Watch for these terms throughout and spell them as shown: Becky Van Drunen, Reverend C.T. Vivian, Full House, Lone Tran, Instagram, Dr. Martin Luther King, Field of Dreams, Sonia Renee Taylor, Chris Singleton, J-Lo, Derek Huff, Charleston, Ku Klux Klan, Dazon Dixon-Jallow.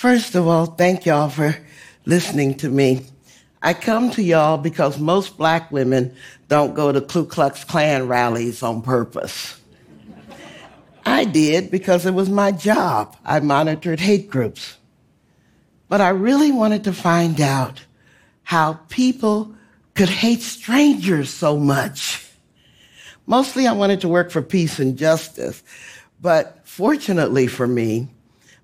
First of all, thank y'all for listening to me. I come to y'all because most black women don't go to Ku Klux Klan rallies on purpose. I did because it was my job. I monitored hate groups. But I really wanted to find out how people could hate strangers so much. Mostly I wanted to work for peace and justice. But fortunately for me,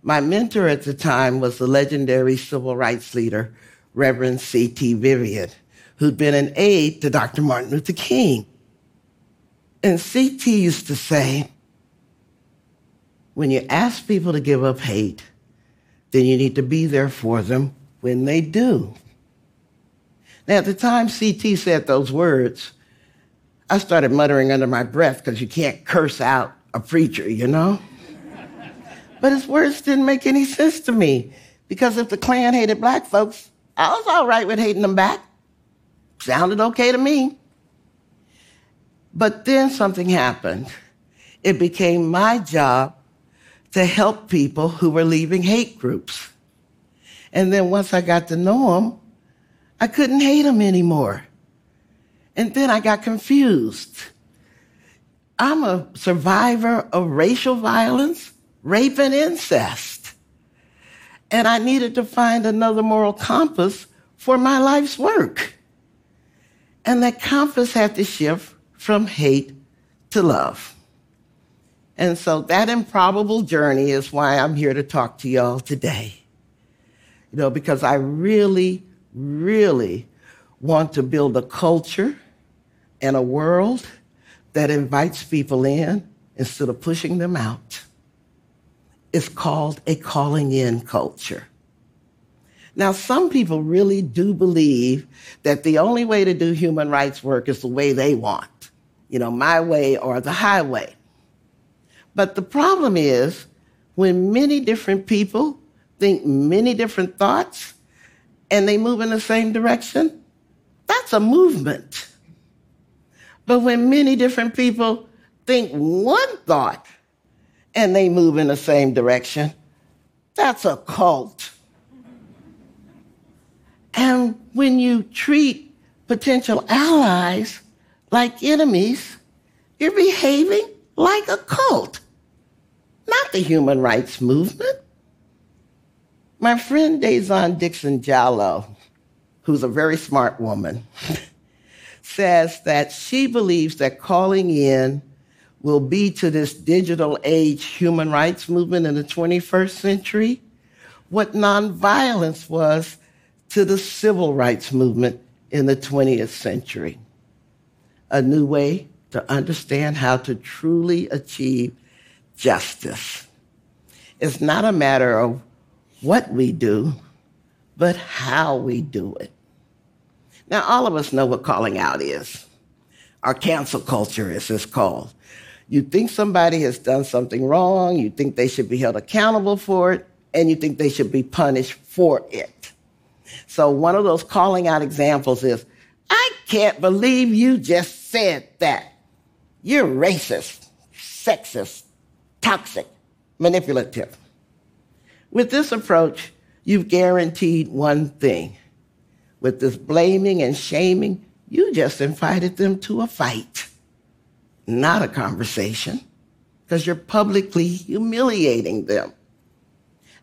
my mentor at the time was the legendary civil rights leader, Reverend C.T. Vivian, who'd been an aide to Dr. Martin Luther King. And C.T. used to say, when you ask people to give up hate, then you need to be there for them when they do. Now, at the time C.T. said those words, I started muttering under my breath because you can't curse out a preacher, you know? But his words didn't make any sense to me because if the Klan hated black folks, I was all right with hating them back. Sounded okay to me. But then something happened. It became my job to help people who were leaving hate groups. And then once I got to know them, I couldn't hate them anymore. And then I got confused. I'm a survivor of racial violence, rape, and incest. And I needed to find another moral compass for my life's work. And that compass had to shift from hate to love. And so that improbable journey is why I'm here to talk to y'all today. You know, because I really want to build a culture and a world that invites people in instead of pushing them out. It's called a calling-in culture. Now, some people really do believe that the only way to do human rights work is the way they want, you know, my way or the highway. But the problem is when many different people think many different thoughts and they move in the same direction, that's a movement. But when many different people think one thought and they move in the same direction, that's a cult. And when you treat potential allies like enemies, you're behaving like a cult, not the human rights movement. My friend Dazon Dixon-Jallow, who's a very smart woman, says that she believes that calling in will be to this digital age human rights movement in the 21st century what nonviolence was to the civil rights movement in the 20th century. A new way to understand how to truly achieve justice. It's not a matter of what we do, but how we do it. Now, all of us know what calling out is, or cancel culture as it's called. You think somebody has done something wrong, you think they should be held accountable for it, and you think they should be punished for it. So one of those calling out examples is, I can't believe you just said that. You're racist, sexist, toxic, manipulative. With this approach, you've guaranteed one thing. With this blaming and shaming, you just invited them to a fight, not a conversation, because you're publicly humiliating them.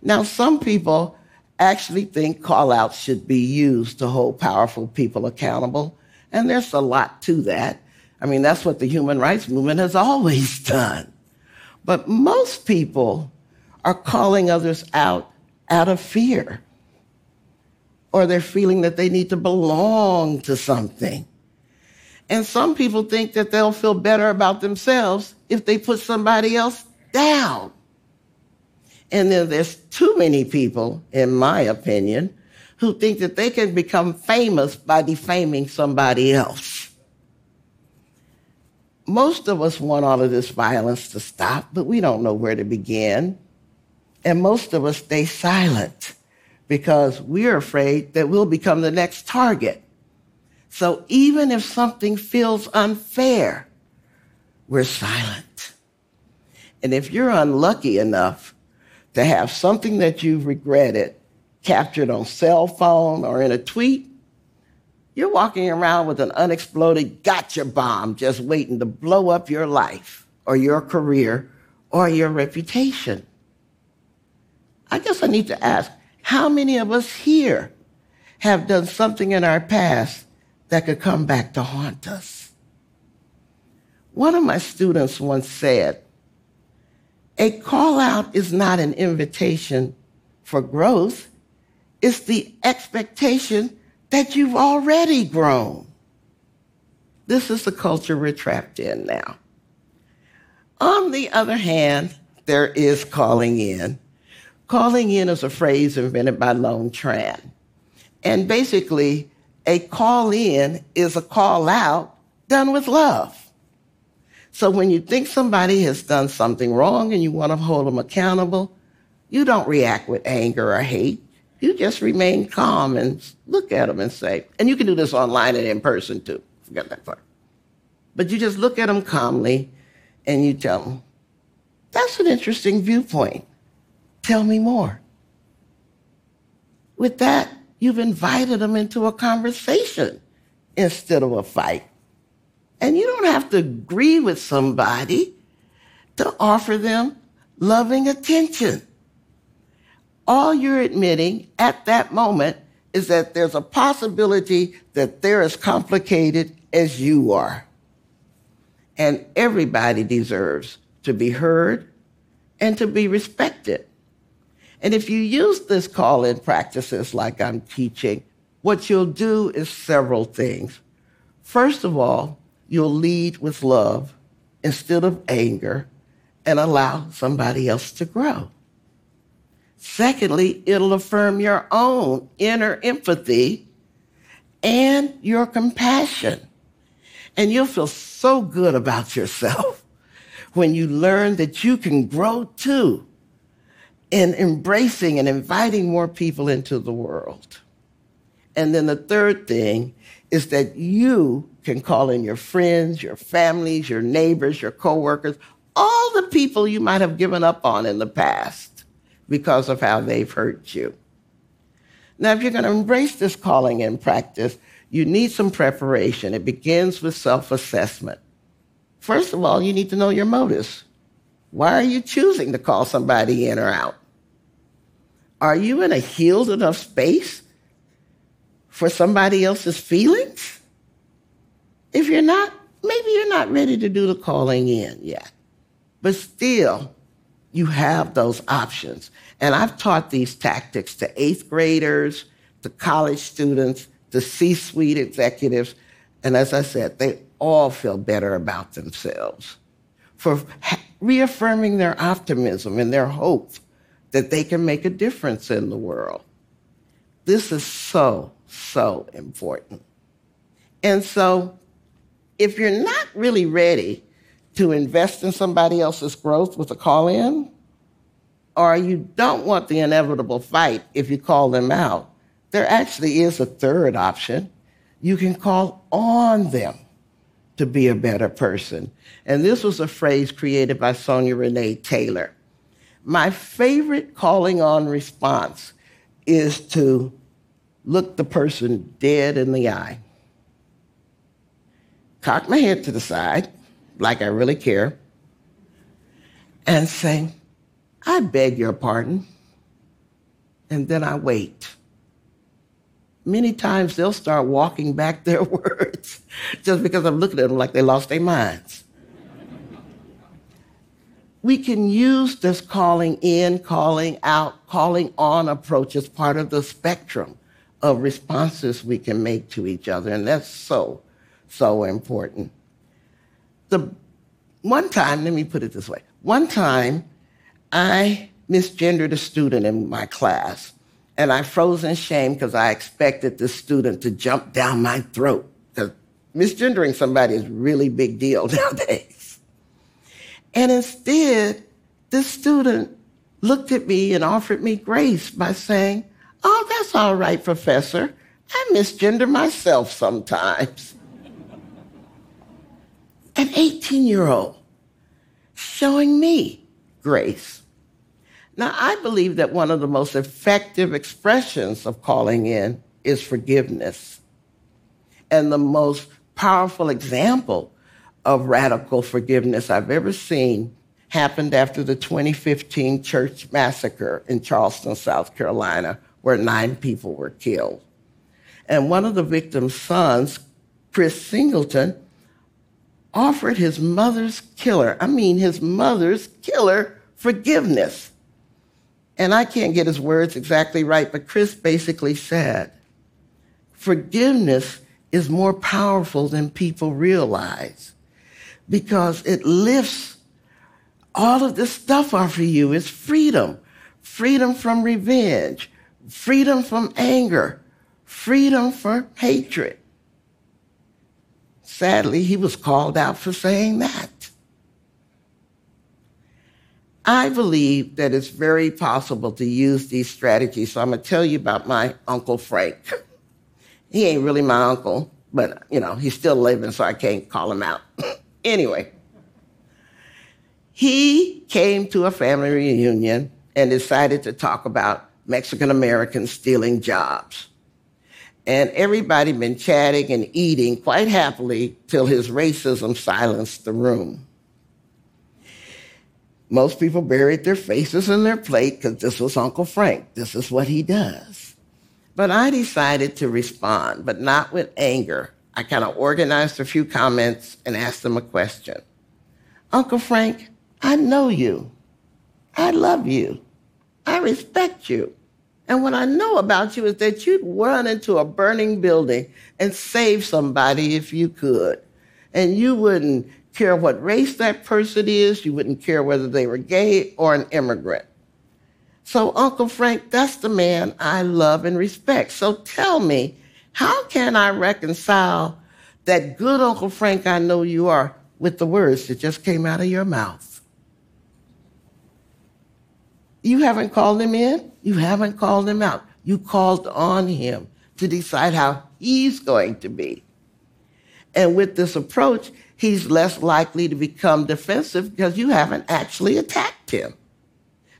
Now, some people actually think call-outs should be used to hold powerful people accountable, and there's a lot to that. I mean, that's what the human rights movement has always done. But most people are calling others out of fear, or they're feeling that they need to belong to something. And some people think that they'll feel better about themselves if they put somebody else down. And then there's too many people, in my opinion, who think that they can become famous by defaming somebody else. Most of us want all of this violence to stop, but we don't know where to begin. And most of us stay silent because we're afraid that we'll become the next target. So even if something feels unfair, we're silent. And if you're unlucky enough to have something that you've regretted captured on cell phone or in a tweet, you're walking around with an unexploded gotcha bomb just waiting to blow up your life or your career or your reputation. I guess I need to ask, how many of us here have done something in our past that could come back to haunt us? One of my students once said, a call out is not an invitation for growth. It's the expectation that you've already grown. This is the culture we're trapped in now. On the other hand, there is calling in. Calling in is a phrase invented by Lone Tran. And basically, a call in is a call out done with love. So when you think somebody has done something wrong and you want to hold them accountable, you don't react with anger or hate. You just remain calm and look at them and say, and you can do this online and in person too. Forgot that part. But you just look at them calmly and you tell them, that's an interesting viewpoint. Tell me more. With that, you've invited them into a conversation instead of a fight. And you don't have to agree with somebody to offer them loving attention. All you're admitting at that moment is that there's a possibility that they're as complicated as you are. And everybody deserves to be heard and to be respected. And if you use this call-in practices like I'm teaching, what you'll do is several things. First of all, you'll lead with love instead of anger and allow somebody else to grow. Secondly, it'll affirm your own inner empathy and your compassion. And you'll feel so good about yourself when you learn that you can grow too in embracing and inviting more people into the world. And then the third thing is that you can call in your friends, your families, your neighbors, your coworkers, all the people you might have given up on in the past because of how they've hurt you. Now, if you're going to embrace this calling in practice, you need some preparation. It begins with self-assessment. First of all, you need to know your motives. Why are you choosing to call somebody in or out? Are you in a healed enough space for somebody else's feelings? If you're not, maybe you're not ready to do the calling in yet. But still, you have those options. And I've taught these tactics to 8th graders, to college students, to C-suite executives. And as I said, they all feel better about themselves for reaffirming their optimism and their hope that they can make a difference in the world. This is so important. And so, if you're not really ready to invest in somebody else's growth with a call-in, or you don't want the inevitable fight if you call them out, there actually is a third option. You can call on them to be a better person. And this was a phrase created by Sonia Renee Taylor. My favorite calling on response is to look the person dead in the eye, cock my head to the side, like I really care, and say, I beg your pardon, and then I wait. Many times they'll start walking back their words just because I'm looking at them like they lost their minds. We can use this calling in, calling out, calling on approach as part of the spectrum of responses we can make to each other, and that's so important. Let me put it this way. One time, I misgendered a student in my class, and I froze in shame because I expected the student to jump down my throat. Because misgendering somebody is a really big deal nowadays. And instead, this student looked at me and offered me grace by saying, oh, that's all right, Professor. I misgender myself sometimes. An 18-year-old showing me grace. Now, I believe that one of the most effective expressions of calling in is forgiveness. And the most powerful example of radical forgiveness I've ever seen happened after the 2015 church massacre in Charleston, South Carolina, where 9 people were killed. And one of the victim's sons, Chris Singleton, offered his mother's killer, forgiveness. And I can't get his words exactly right, but Chris basically said, forgiveness is more powerful than people realize because it lifts all of this stuff off of you. It's freedom, freedom from revenge, freedom from anger, freedom from hatred. Sadly, he was called out for saying that. I believe that it's very possible to use these strategies. So I'm going to tell you about my Uncle Frank. He ain't really my uncle, but, you know, he's still living, so I can't call him out. Anyway, he came to a family reunion and decided to talk about Mexican-Americans stealing jobs. And everybody been chatting and eating quite happily till his racism silenced the room. Most people buried their faces in their plate because this was Uncle Frank. This is what he does. But I decided to respond, but not with anger. I kind of organized a few comments and asked them a question. Uncle Frank, I know you. I love you. I respect you. And what I know about you is that you'd run into a burning building and save somebody if you could. And you wouldn't care what race that person is. You wouldn't care whether they were gay or an immigrant. So, Uncle Frank, that's the man I love and respect. So tell me, how can I reconcile that good Uncle Frank I know you are with the words that just came out of your mouth? You haven't called him in. You haven't called him out. You called on him to decide how he's going to be. And with this approach, he's less likely to become defensive because you haven't actually attacked him.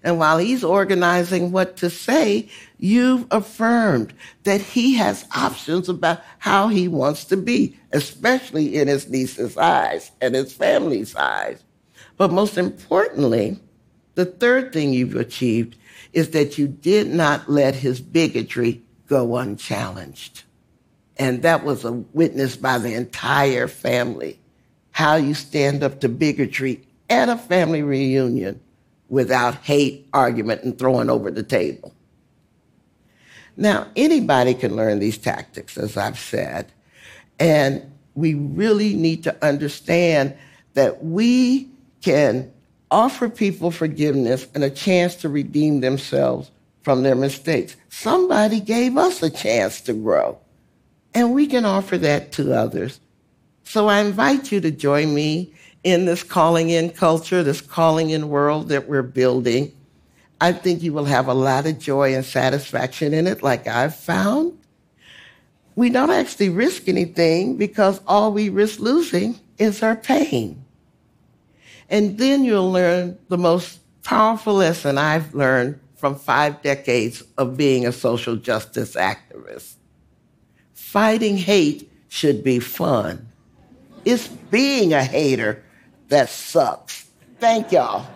And while he's organizing what to say, you've affirmed that he has options about how he wants to be, especially in his niece's eyes and his family's eyes. But most importantly, the third thing you've achieved is that you did not let his bigotry go unchallenged. And that was witnessed by the entire family, how you stand up to bigotry at a family reunion without hate, argument, and throwing over the table. Now, anybody can learn these tactics, as I've said, and we really need to understand that we can offer people forgiveness and a chance to redeem themselves from their mistakes. Somebody gave us a chance to grow, and we can offer that to others. So I invite you to join me in this calling-in culture, this calling-in world that we're building. I think you will have a lot of joy and satisfaction in it, like I've found. We don't actually risk anything because all we risk losing is our pain. And then you'll learn the most powerful lesson I've learned from 5 decades of being a social justice activist. Fighting hate should be fun. It's being a hater that sucks. Thank y'all.